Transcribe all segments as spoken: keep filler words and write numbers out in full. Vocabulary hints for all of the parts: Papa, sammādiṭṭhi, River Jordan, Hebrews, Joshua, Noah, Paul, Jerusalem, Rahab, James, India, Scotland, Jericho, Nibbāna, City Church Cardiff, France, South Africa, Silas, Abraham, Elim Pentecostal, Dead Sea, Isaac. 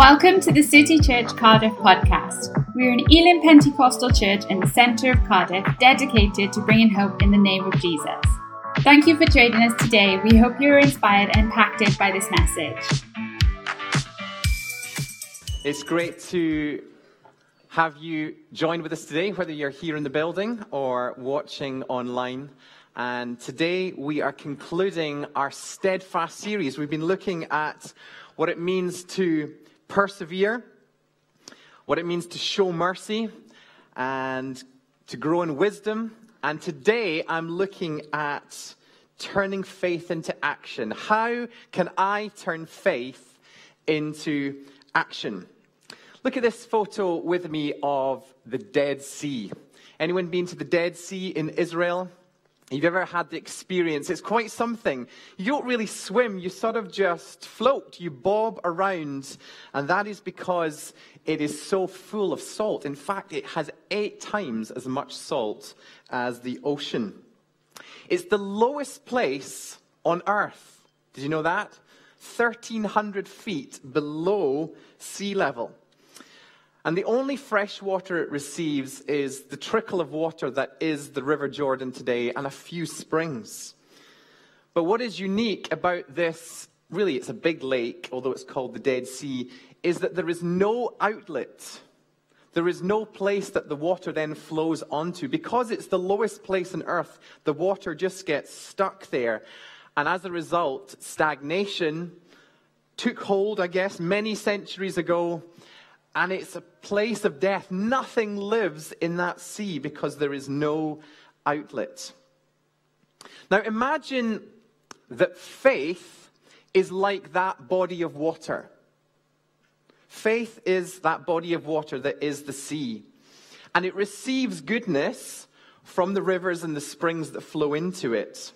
Welcome to the City Church Cardiff podcast. We're an Elim Pentecostal church in the centre of Cardiff, dedicated to bringing hope in the name of Jesus. Thank you for joining us today. We hope you're inspired and impacted by this message. It's great to have you join with us today, whether you're here in the building or watching online. And today we are concluding our steadfast series. We've been looking at what it means to persevere, what it means to show mercy, and to grow in wisdom. And today I'm looking at turning faith into action. How can I turn faith into action? Look at this photo with me of the Dead Sea. Anyone been to the Dead Sea in Israel? You've ever had the experience? It's quite something. You don't really swim, you sort of just float, you bob around, and that is because it is so full of salt. In fact, it has eight times as much salt as the ocean. It's the lowest place on earth. Did you know that? thirteen hundred feet below sea level. And the only fresh water it receives is the trickle of water that is the River Jordan today and a few springs. But what is unique about this, really it's a big lake, although it's called the Dead Sea, is that there is no outlet. There is no place that the water then flows onto. Because it's the lowest place on earth, the water just gets stuck there. And as a result, stagnation took hold, I guess, many centuries ago. And it's a place of death. Nothing lives in that sea because there is no outlet. Now imagine that faith is like that body of water. Faith is that body of water that is the sea. And it receives goodness from the rivers and the springs that flow into it.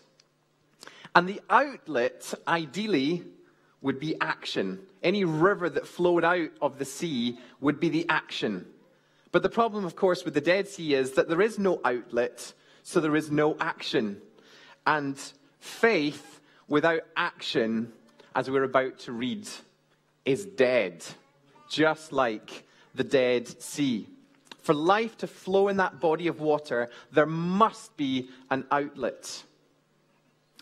And the outlet, ideally, would be action. Any river that flowed out of the sea would be the action. But the problem, of course, with the Dead Sea is that there is no outlet, so there is no action. And faith without action, as we're about to read, is dead, just like the Dead Sea. For life to flow in that body of water, there must be an outlet.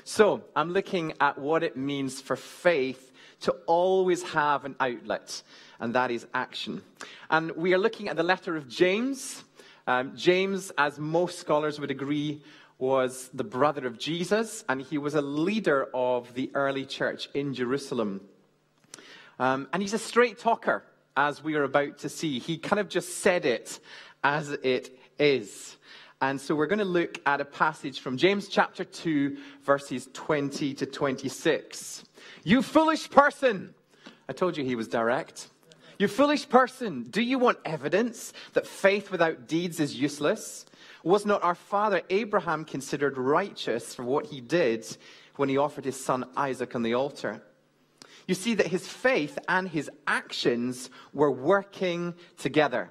So, I'm looking at what it means for faith to always have an outlet, and that is action. And we are looking at the letter of James. Um, James, as most scholars would agree, was the brother of Jesus, and he was a leader of the early church in Jerusalem. Um, and he's a straight talker, as we are about to see. He kind of just said it as it is. And so we're going to look at a passage from James chapter two, verses twenty to twenty-six. You foolish person! I told you he was direct. You foolish person, do you want evidence that faith without deeds is useless? Was not our father Abraham considered righteous for what he did when he offered his son Isaac on the altar? You see that his faith and his actions were working together.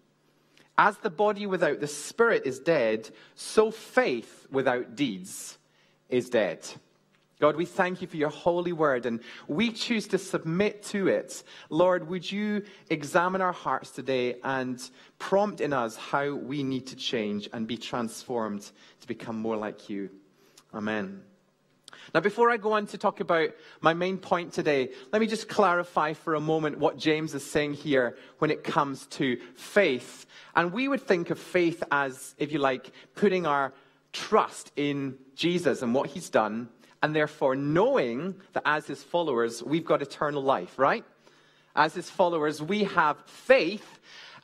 As the body without the spirit is dead, so faith without deeds is dead. God, we thank you for your holy word, and we choose to submit to it. Lord, would you examine our hearts today and prompt in us how we need to change and be transformed to become more like you. Amen. Now, before I go on to talk about my main point today, let me just clarify for a moment what James is saying here when it comes to faith. And we would think of faith as, if you like, putting our trust in Jesus and what he's done, and therefore knowing that as his followers, we've got eternal life, right? As his followers, we have faith,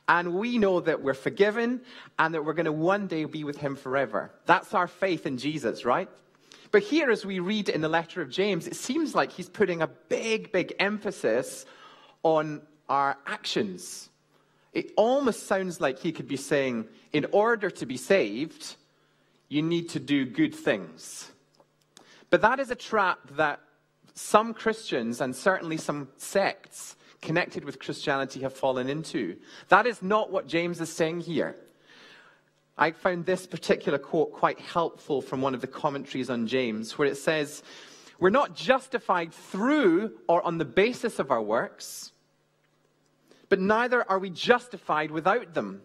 and we know that we're forgiven, and that we're going to one day be with him forever. That's our faith in Jesus, right? But here, as we read in the letter of James, it seems like he's putting a big, big emphasis on our actions. It almost sounds like he could be saying, in order to be saved, you need to do good things. But that is a trap that some Christians and certainly some sects connected with Christianity have fallen into. That is not what James is saying here. I found this particular quote quite helpful from one of the commentaries on James, where it says, we're not justified through or on the basis of our works, but neither are we justified without them.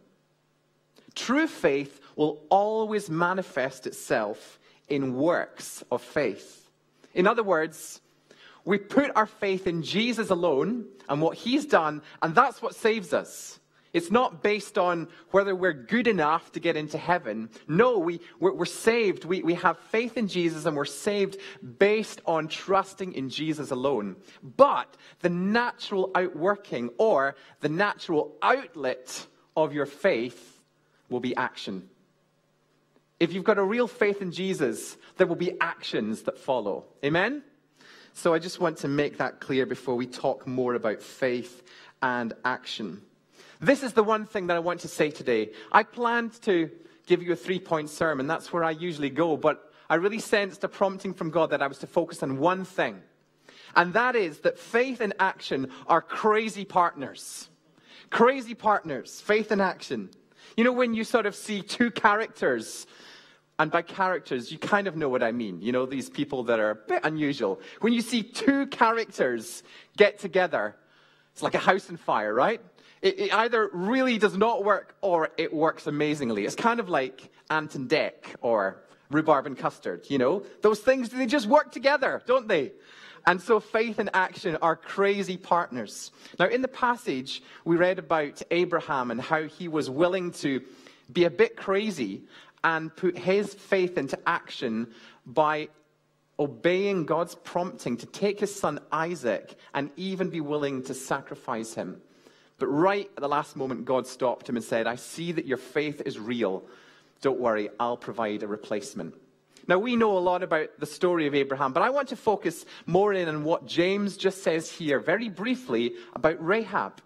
True faith will always manifest itself in works of faith. In other words, we put our faith in Jesus alone and what he's done, and that's what saves us. It's not based on whether we're good enough to get into heaven. No, we, we're, we're saved. We, we have faith in Jesus, and we're saved based on trusting in Jesus alone. But the natural outworking or the natural outlet of your faith will be action. If you've got a real faith in Jesus, there will be actions that follow. Amen? So I just want to make that clear before we talk more about faith and action. This is the one thing that I want to say today. I planned to give you a three-point sermon. That's where I usually go. But I really sensed a prompting from God that I was to focus on one thing. And that is that faith and action are crazy partners. Crazy partners, faith and action. You know, when you sort of see two characters, and by characters, you kind of know what I mean. You know, these people that are a bit unusual. When you see two characters get together, it's like a house on fire, right? It, it either really does not work or it works amazingly. It's kind of like Ant and Dec or rhubarb and custard, you know? Those things, they just work together, don't they? And so faith and action are crazy partners. Now, in the passage, we read about Abraham and how he was willing to be a bit crazy and put his faith into action by obeying God's prompting to take his son Isaac and even be willing to sacrifice him. But right at the last moment, God stopped him and said, I see that your faith is real. Don't worry, I'll provide a replacement. Now, we know a lot about the story of Abraham, but I want to focus more in on what James just says here, very briefly, about Rahab.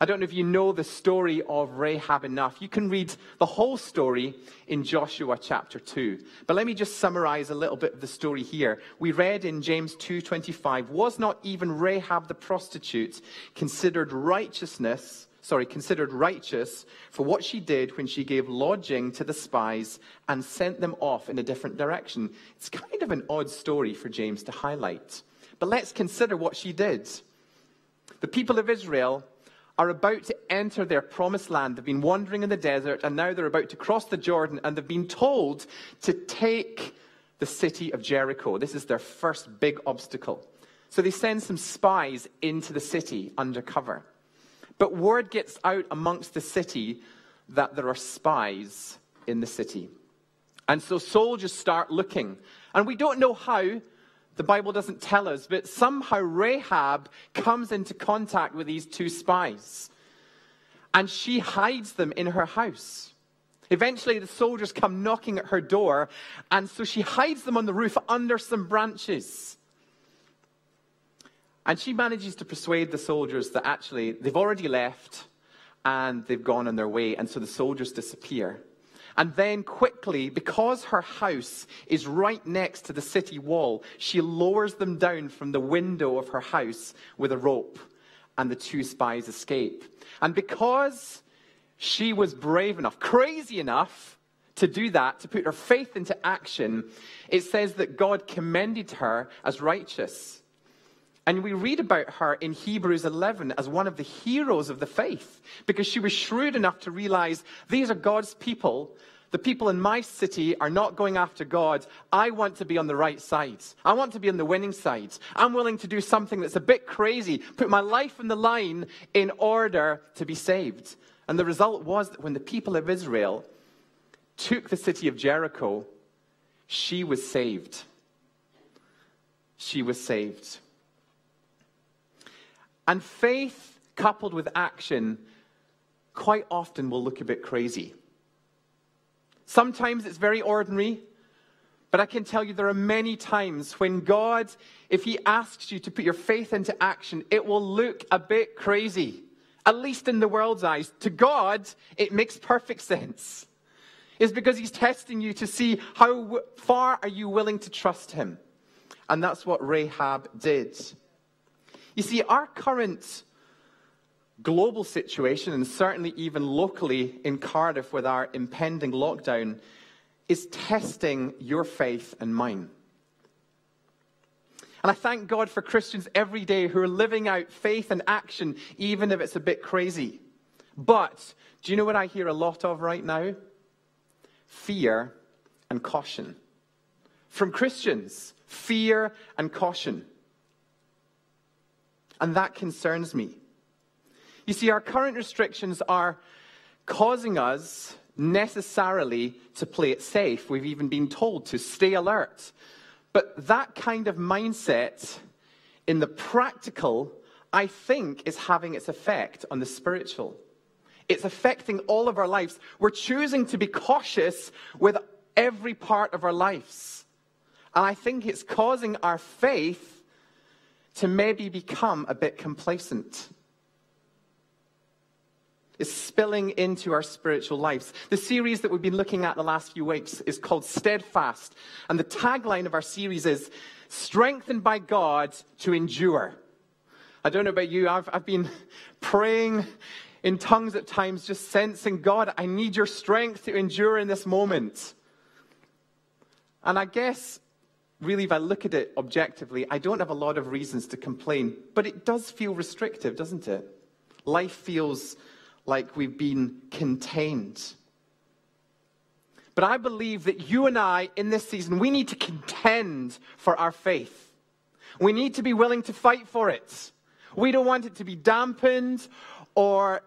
I don't know if you know the story of Rahab enough. You can read the whole story in Joshua chapter two. But let me just summarize a little bit of the story here. We read in James two twenty-five, was not even Rahab the prostitute considered righteousness, sorry, considered righteous for what she did when she gave lodging to the spies and sent them off in a different direction? It's kind of an odd story for James to highlight. But let's consider what she did. The people of Israel are about to enter their promised land. They've been wandering in the desert, and now they're about to cross the Jordan, and they've been told to take the city of Jericho. This is their first big obstacle. So they send some spies into the city undercover. But word gets out amongst the city that there are spies in the city. And so soldiers start looking. And we don't know how. The Bible doesn't tell us, but somehow Rahab comes into contact with these two spies, and she hides them in her house. Eventually, the soldiers come knocking at her door, and so she hides them on the roof under some branches. And she manages to persuade the soldiers that actually they've already left, and they've gone on their way, and so the soldiers disappear. And then quickly, because her house is right next to the city wall, she lowers them down from the window of her house with a rope, and the two spies escape. And because she was brave enough, crazy enough to do that, to put her faith into action, it says that God commended her as righteous. And we read about her in Hebrews eleven as one of the heroes of the faith, because she was shrewd enough to realize these are God's people. The people in my city are not going after God. I want to be on the right side. I want to be on the winning side. I'm willing to do something that's a bit crazy, put my life on the line in order to be saved. And the result was that when the people of Israel took the city of Jericho, she was saved. She was saved. And faith coupled with action quite often will look a bit crazy. Sometimes it's very ordinary, But I can tell you there are many times when God, if he asks you to put your faith into action, it will look a bit crazy, at least in the world's eyes. To God, it makes perfect sense. It's because he's testing you to see how far are you willing to trust him. And that's what Rahab did. You see, our current global situation, and certainly even locally in Cardiff with our impending lockdown, is testing your faith and mine. And I thank God for Christians every day who are living out faith and action, even if it's a bit crazy. But do you know what I hear a lot of right now? Fear and caution. From Christians, fear and caution. And that concerns me. You see, our current restrictions are causing us necessarily to play it safe. We've even been told to stay alert. But that kind of mindset in the practical, I think, is having its effect on the spiritual. It's affecting all of our lives. We're choosing to be cautious with every part of our lives. And I think it's causing our faith to maybe become a bit complacent. It's spilling into our spiritual lives. The series that we've been looking at the last few weeks is called Steadfast. And the tagline of our series is, strengthened by God to endure. I don't know about you, I've, I've been praying in tongues at times, just sensing, God, I need your strength to endure in this moment. And I guess, really, if I look at it objectively, I don't have a lot of reasons to complain, but it does feel restrictive, doesn't it? Life feels like we've been contained. But I believe that you and I, in this season, we need to contend for our faith. We need to be willing to fight for it. We don't want it to be dampened or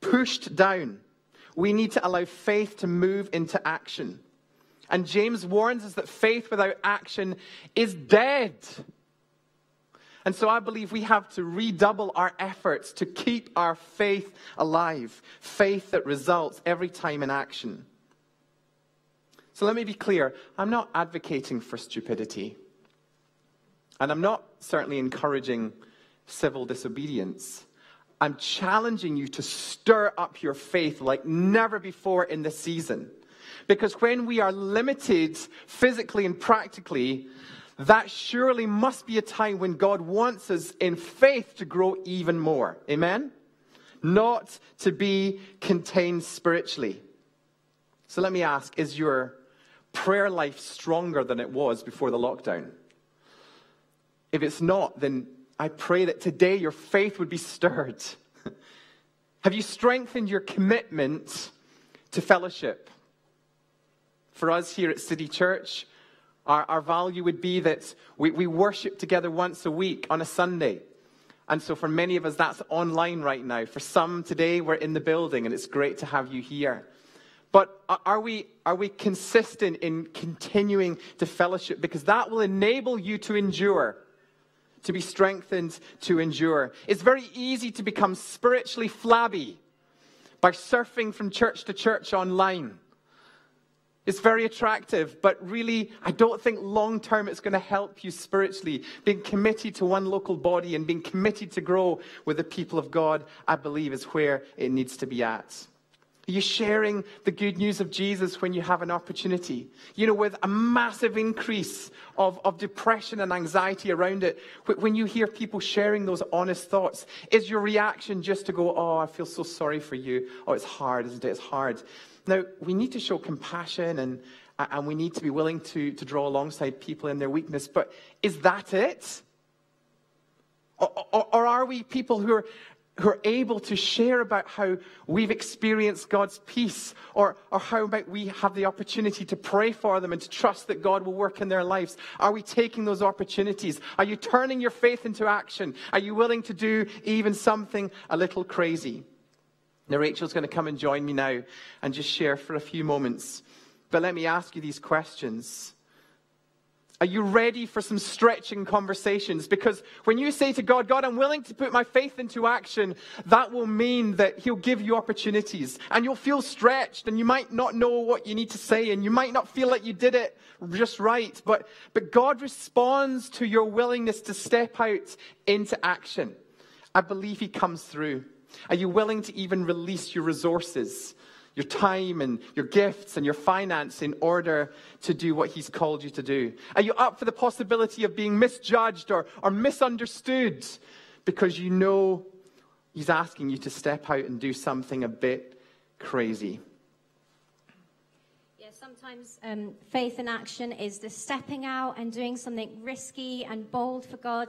pushed down. We need to allow faith to move into action. And James warns us that faith without action is dead. And so I believe we have to redouble our efforts to keep our faith alive. Faith that results every time in action. So let me be clear. I'm not advocating for stupidity. And I'm not certainly encouraging civil disobedience. I'm challenging you to stir up your faith like never before in this season. Because when we are limited physically and practically, that surely must be a time when God wants us in faith to grow even more. Amen? Not to be contained spiritually. So let me ask, is your prayer life stronger than it was before the lockdown? If it's not, then I pray that today your faith would be stirred. Have you strengthened your commitment to fellowship? For us here at City Church, Our, our value would be that we, we worship together once a week on a Sunday. And so for many of us, that's online right now. For some today, we're in the building, and it's great to have you here. But are we, are we consistent in continuing to fellowship? Because that will enable you to endure, to be strengthened to endure. It's very easy to become spiritually flabby by surfing from church to church online. It's very attractive, but really, I don't think long-term it's going to help you spiritually. Being committed to one local body and being committed to grow with the people of God, I believe, is where it needs to be at. Are you sharing the good news of Jesus when you have an opportunity? You know, with a massive increase of, of depression and anxiety around it, when you hear people sharing those honest thoughts, is your reaction just to go, oh, I feel so sorry for you. Oh, it's hard, isn't it? It's hard. Now, we need to show compassion and, and we need to be willing to, to draw alongside people in their weakness. But is that it? Or, or, or are we people who are, who are able to share about how we've experienced God's peace? Or, or how about we have the opportunity to pray for them and to trust that God will work in their lives? Are we taking those opportunities? Are you turning your faith into action? Are you willing to do even something a little crazy? Now, Rachel's going to come and join me now and just share for a few moments. But let me ask you these questions. Are you ready for some stretching conversations? Because when you say to God, God, I'm willing to put my faith into action, that will mean that he'll give you opportunities and you'll feel stretched and you might not know what you need to say and you might not feel like you did it just right. But, but God responds to your willingness to step out into action. I believe he comes through. Are you willing to even release your resources, your time and your gifts and your finance in order to do what he's called you to do? Are you up for the possibility of being misjudged or, or misunderstood because you know he's asking you to step out and do something a bit crazy? Yeah, sometimes um, faith in action is the stepping out and doing something risky and bold for God.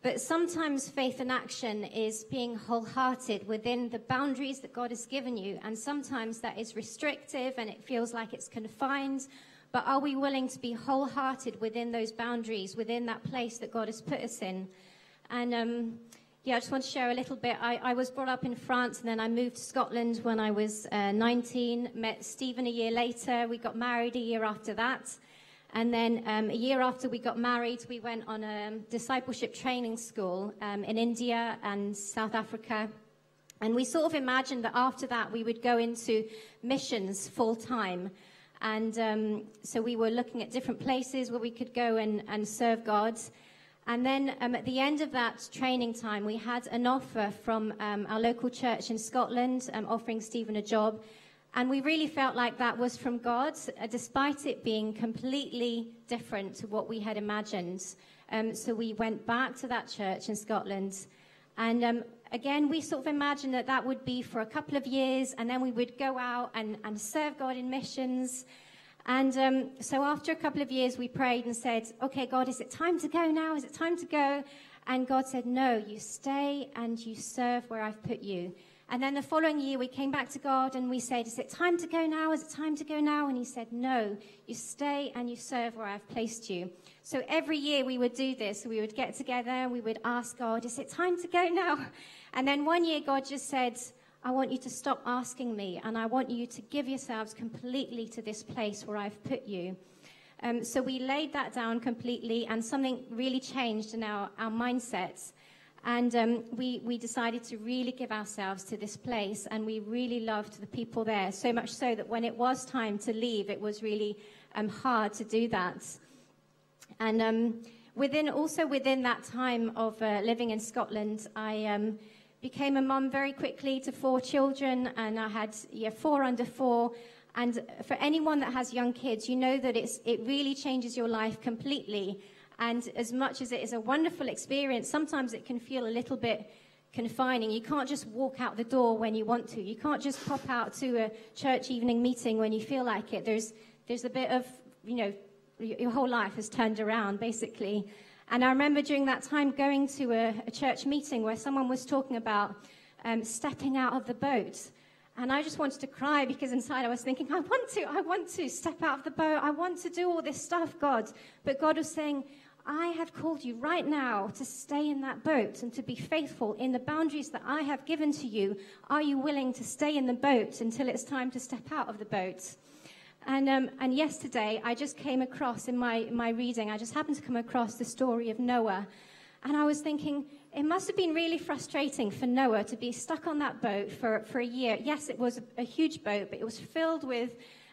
But sometimes faith in action is being wholehearted within the boundaries that God has given you. And sometimes that is restrictive and it feels like it's confined. But are we willing to be wholehearted within those boundaries, within that place that God has put us in? And um, yeah, I just want to share a little bit. I, I was brought up in France and then I moved to Scotland when I was uh, nineteen, met Stephen a year later. We got married a year after that. And then um, a year after we got married, we went on a discipleship training school um, in India and South Africa. And we sort of imagined that after that, we would go into missions full time. And um, so we were looking at different places where we could go and, and serve God. And then um, at the end of that training time, we had an offer from um, our local church in Scotland um, offering Stephen a job. And we really felt like that was from God, uh, despite it being completely different to what we had imagined. Um, so we went back to that church in Scotland. And um, again, we sort of imagined that that would be for a couple of years, and then we would go out and, and serve God in missions. And um, so after a couple of years, we prayed and said, okay, God, is it time to go now? Is it time to go? And God said, no, you stay and you serve where I've put you. And then the following year, we came back to God and we said, is it time to go now? Is it time to go now? And he said, no, you stay and you serve where I've placed you. So every year we would do this. We would get together and we would ask God, is it time to go now? And then one year God just said, I want you to stop asking me and I want you to give yourselves completely to this place where I've put you. Um, so we laid that down completely and something really changed in our, our mindsets. And um, we, we decided to really give ourselves to this place, and we really loved the people there, so much so that when it was time to leave, it was really um, hard to do that. And um, within, also within that time of uh, living in Scotland, I um, became a mum very quickly to four children, and I had yeah, four under four. And for anyone that has young kids, you know that it's, it really changes your life completely. And as much as it is a wonderful experience, sometimes it can feel a little bit confining. You can't just walk out the door when you want to. You can't just pop out to a church evening meeting when you feel like it. There's there's a bit of, you know, your whole life has turned around, basically. And I remember during that time going to a, a church meeting where someone was talking about um, stepping out of the boat. And I just wanted to cry because inside I was thinking, I want to, I want to step out of the boat. I want to do all this stuff, God. But God was saying, I have called you right now to stay in that boat and to be faithful in the boundaries that I have given to you. Are you willing to stay in the boat until it's time to step out of the boat? And um, and yesterday, I just came across in my, my reading, I just happened to come across the story of Noah. And I was thinking, it must have been really frustrating for Noah to be stuck on that boat for, for a year. Yes, it was a huge boat, but it was filled with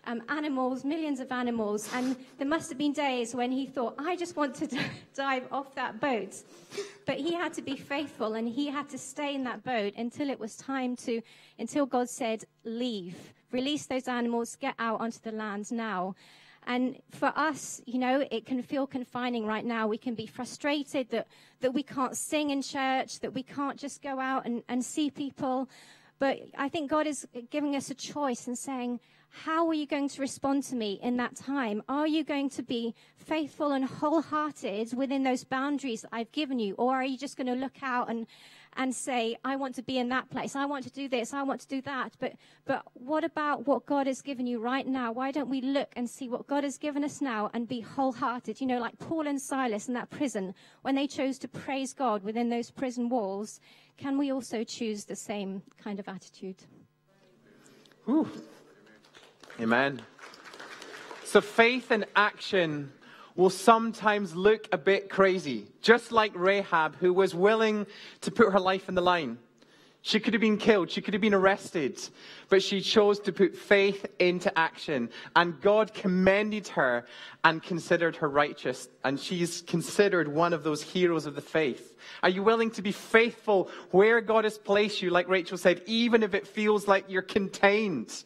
Um, animals, millions of animals, and there must have been days when he thought, I just want to d- dive off that boat. But he had to be faithful, and he had to stay in that boat until it was time to, until God said, leave, release those animals, get out onto the land now. And for us, you know, it can feel confining right now. We can be frustrated that, that we can't sing in church, that we can't just go out and, and see people. But I think God is giving us a choice and saying, how are you going to respond to me in that time? Are you going to be faithful and wholehearted within those boundaries that I've given you? Or are you just going to look out and, and say, I want to be in that place. I want to do this. I want to do that. But, but what about what God has given you right now? Why don't we look and see what God has given us now and be wholehearted? You know, like Paul and Silas in that prison, when they chose to praise God within those prison walls, can we also choose the same kind of attitude? Ooh. Amen. So faith and action will sometimes look a bit crazy, just like Rahab, who was willing to put her life on the line. She could have been killed. She could have been arrested. But she chose to put faith into action. And God commended her and considered her righteous. And she's considered one of those heroes of the faith. Are you willing to be faithful where God has placed you, like Rachel said, even if it feels like you're contained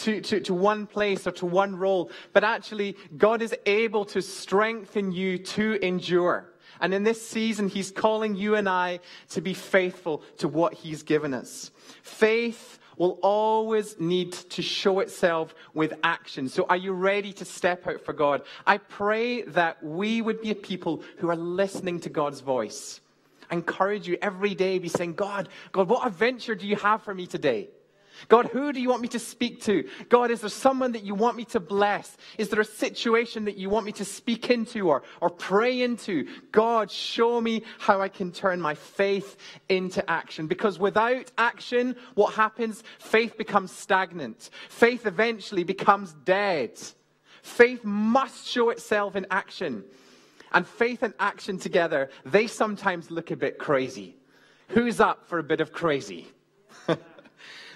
to, to, to one place or to one role? But actually, God is able to strengthen you to endure. And in this season, he's calling you and I to be faithful to what he's given us. Faith will always need to show itself with action. So are you ready to step out for God? I pray that we would be a people who are listening to God's voice. I encourage you every day, be saying, God, God, what adventure do you have for me today? God, who do you want me to speak to? God, is there someone that you want me to bless? Is there a situation that you want me to speak into or, or pray into? God, show me how I can turn my faith into action. Because without action, what happens? Faith becomes stagnant. Faith eventually becomes dead. Faith must show itself in action. And faith and action together, they sometimes look a bit crazy. Who's up for a bit of crazy?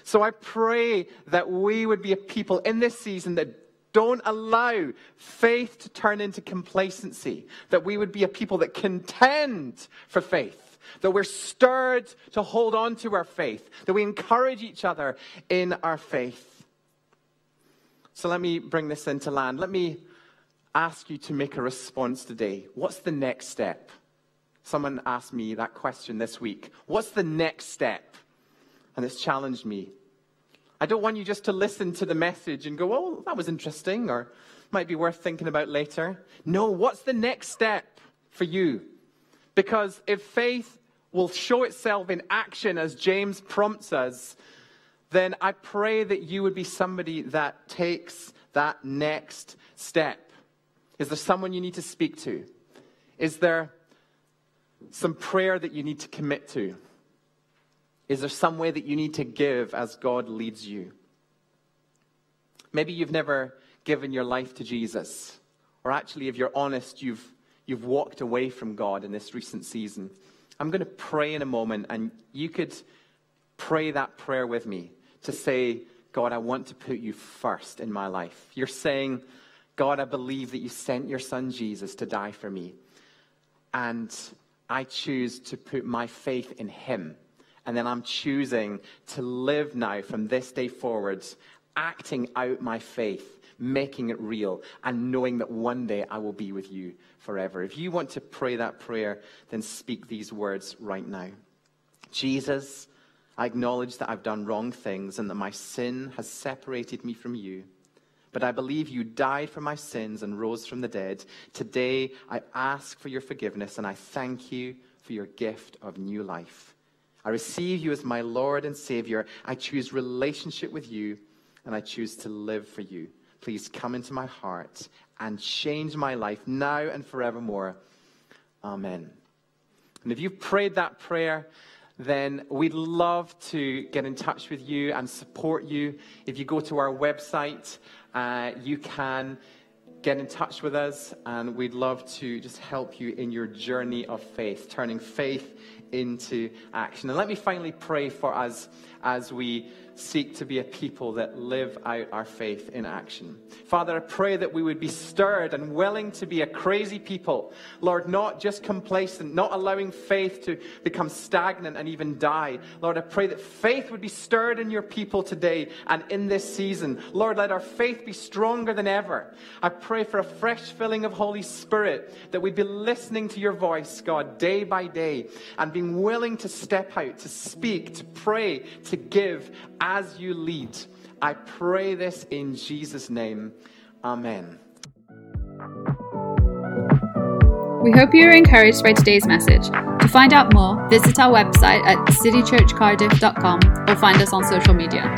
So I pray that we would be a people in this season that don't allow faith to turn into complacency. That we would be a people that contend for faith. That we're stirred to hold on to our faith. That we encourage each other in our faith. So let me bring this into land. Let me ask you to make a response today. What's the next step? Someone asked me that question this week. What's the next step? And it's challenged me. I don't want you just to listen to the message and go, oh, that was interesting, or might be worth thinking about later. No, what's the next step for you? Because if faith will show itself in action as James prompts us, then I pray that you would be somebody that takes that next step. Is there someone you need to speak to? Is there some prayer that you need to commit to? Is there some way that you need to give as God leads you? Maybe you've never given your life to Jesus. Or actually, if you're honest, you've, you've walked away from God in this recent season. I'm going to pray in a moment, and you could pray that prayer with me to say, God, I want to put you first in my life. You're saying, God, I believe that you sent your son Jesus to die for me. And I choose to put my faith in him. And then I'm choosing to live now from this day forwards, acting out my faith, making it real, and knowing that one day I will be with you forever. If you want to pray that prayer, then speak these words right now. Jesus, I acknowledge that I've done wrong things and that my sin has separated me from you. But I believe you died for my sins and rose from the dead. Today, I ask for your forgiveness, and I thank you for your gift of new life. I receive you as my Lord and Savior. I choose relationship with you, and I choose to live for you. Please come into my heart and change my life now and forevermore. Amen. And if you've prayed that prayer, then we'd love to get in touch with you and support you. If you go to our website, uh, you can get in touch with us, and we'd love to just help you in your journey of faith, turning faith into action. And let me finally pray for us as we seek to be a people that live out our faith in action. Father, I pray that we would be stirred and willing to be a crazy people. Lord, not just complacent, not allowing faith to become stagnant and even die. Lord, I pray that faith would be stirred in your people today and in this season. Lord, let our faith be stronger than ever. I pray for a fresh filling of Holy Spirit, that we'd be listening to your voice, God, day by day, and being willing to step out, to speak, to pray, to give as you lead. I pray this in Jesus' name. Amen. We hope you are encouraged by today's message. To find out more, visit our website at city church cardiff dot com or find us on social media.